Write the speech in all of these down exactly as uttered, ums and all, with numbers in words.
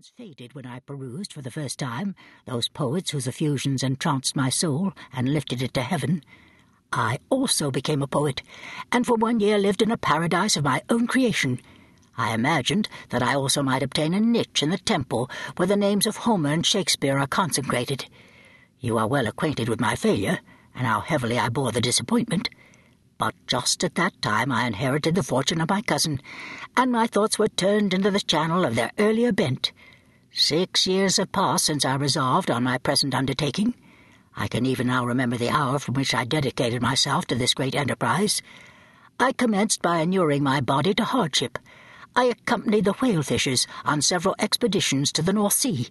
illusions faded when I perused for the first time those poets whose effusions entranced my soul and lifted it to heaven. I also became a poet, and for one year lived in a paradise of my own creation. I imagined that I also might obtain a niche in the temple where the names of Homer and Shakespeare are consecrated. You are well acquainted with my failure, and how heavily I bore the disappointment. But just at that time I inherited the fortune of my cousin, and my thoughts were turned into the channel of their earlier bent. Six years have passed since I resolved on my present undertaking. I can even now remember the hour from which I dedicated myself to this great enterprise. I commenced by inuring my body to hardship. I accompanied the whale fishers on several expeditions to the North Sea.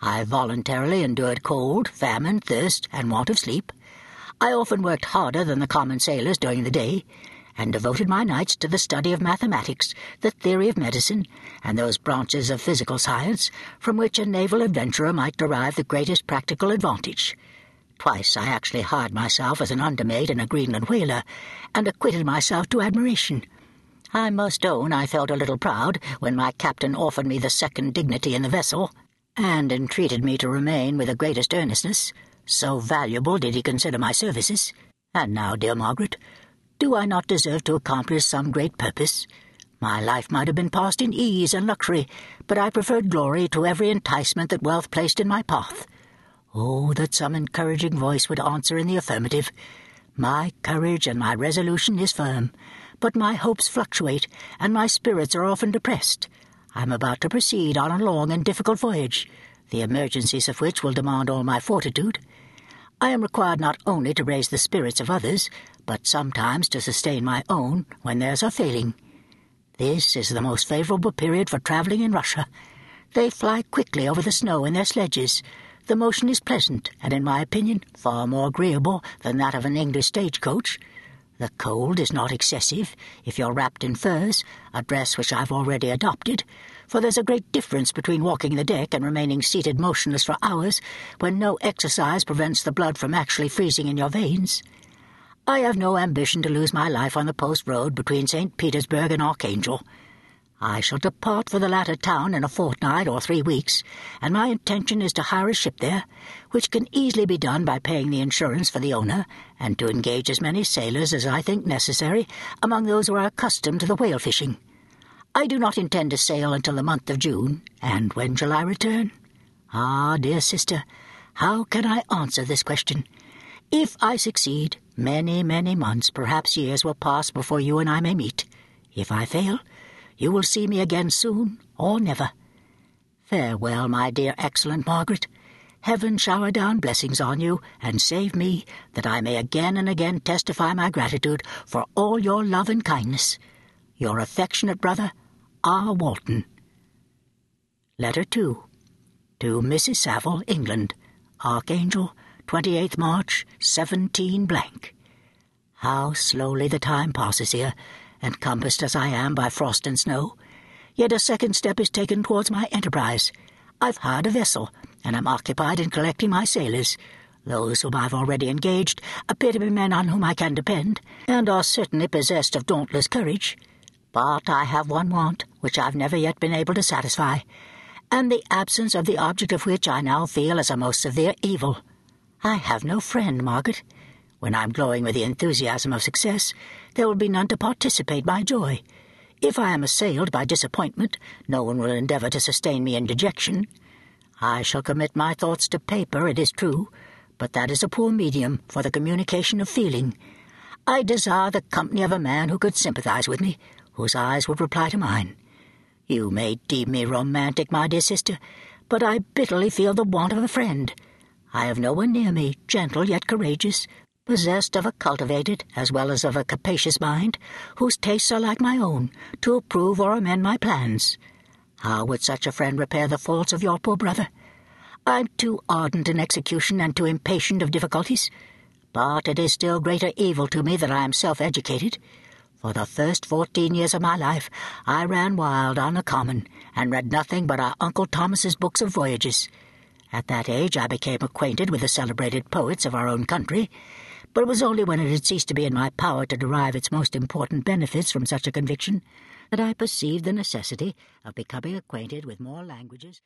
I voluntarily endured cold, famine, thirst, and want of sleep. I often worked harder than the common sailors during the day, and devoted my nights to the study of mathematics, the theory of medicine, and those branches of physical science from which a naval adventurer might derive the greatest practical advantage. Twice I actually hired myself as an undermate in a Greenland whaler, and acquitted myself to admiration. I must own I felt a little proud when my captain offered me the second dignity in the vessel, and entreated me to remain with the greatest earnestness. So valuable did he consider my services. And now, dear Margaret, do I not deserve to accomplish some great purpose? My life might have been passed in ease and luxury, but I preferred glory to every enticement that wealth placed in my path. Oh, that some encouraging voice would answer in the affirmative. My courage and my resolution is firm, but my hopes fluctuate, and my spirits are often depressed. I am about to proceed on a long and difficult voyage, the emergencies of which will demand all my fortitude. I am required not only to raise the spirits of others, but sometimes to sustain my own when theirs are failing. This is the most favourable period for travelling in Russia. They fly quickly over the snow in their sledges. The motion is pleasant, and in my opinion far more agreeable than that of an English stagecoach. The cold is not excessive, if you're wrapped in furs, a dress which I've already adopted, for there's a great difference between walking the deck and remaining seated motionless for hours when no exercise prevents the blood from actually freezing in your veins. I have no ambition to lose my life on the post road between Saint Petersburg and Archangel. I shall depart for the latter town in a fortnight or three weeks, and my intention is to hire a ship there, which can easily be done by paying the insurance for the owner, and to engage as many sailors as I think necessary among those who are accustomed to the whale fishing. I do not intend to sail until the month of June, and when shall I return? Ah, dear sister, how can I answer this question? If I succeed, many, many months, perhaps years, will pass before you and I may meet. If I fail, you will see me again soon, or never. Farewell, my dear, excellent Margaret. Heaven shower down blessings on you, and save me, that I may again and again testify my gratitude for all your love and kindness. Your affectionate brother, R. Walton. Letter two. To Missus Saville, England. Archangel, twenty-eighth March, seventeen blank. How slowly the time passes here, encompassed as I am by frost and snow. Yet a second step is taken towards my enterprise. I've hired a vessel, and am occupied in collecting my sailors. Those whom I've already engaged appear to be men on whom I can depend, and are certainly possessed of dauntless courage. But I have one want, which I've never yet been able to satisfy, and the absence of the object of which I now feel is a most severe evil. I have no friend, Margaret. When I'm glowing with the enthusiasm of success, there will be none to participate my joy. If I am assailed by disappointment, no one will endeavour to sustain me in dejection. I shall commit my thoughts to paper, it is true, but that is a poor medium for the communication of feeling. I desire the company of a man who could sympathise with me, whose eyes would reply to mine. You may deem me romantic, my dear sister, but I bitterly feel the want of a friend. I have no one near me, gentle yet courageous, possessed of a cultivated as well as of a capacious mind, whose tastes are like my own, to approve or amend my plans. How would such a friend repair the faults of your poor brother? I am too ardent in execution and too impatient of difficulties, but it is still greater evil to me that I am self-educated. For the first fourteen years of my life I ran wild on the common, and read nothing but our Uncle Thomas's books of voyages. At that age I became acquainted with the celebrated poets of our own country, but it was only when it had ceased to be in my power to derive its most important benefits from such a conviction that I perceived the necessity of becoming acquainted with more languages.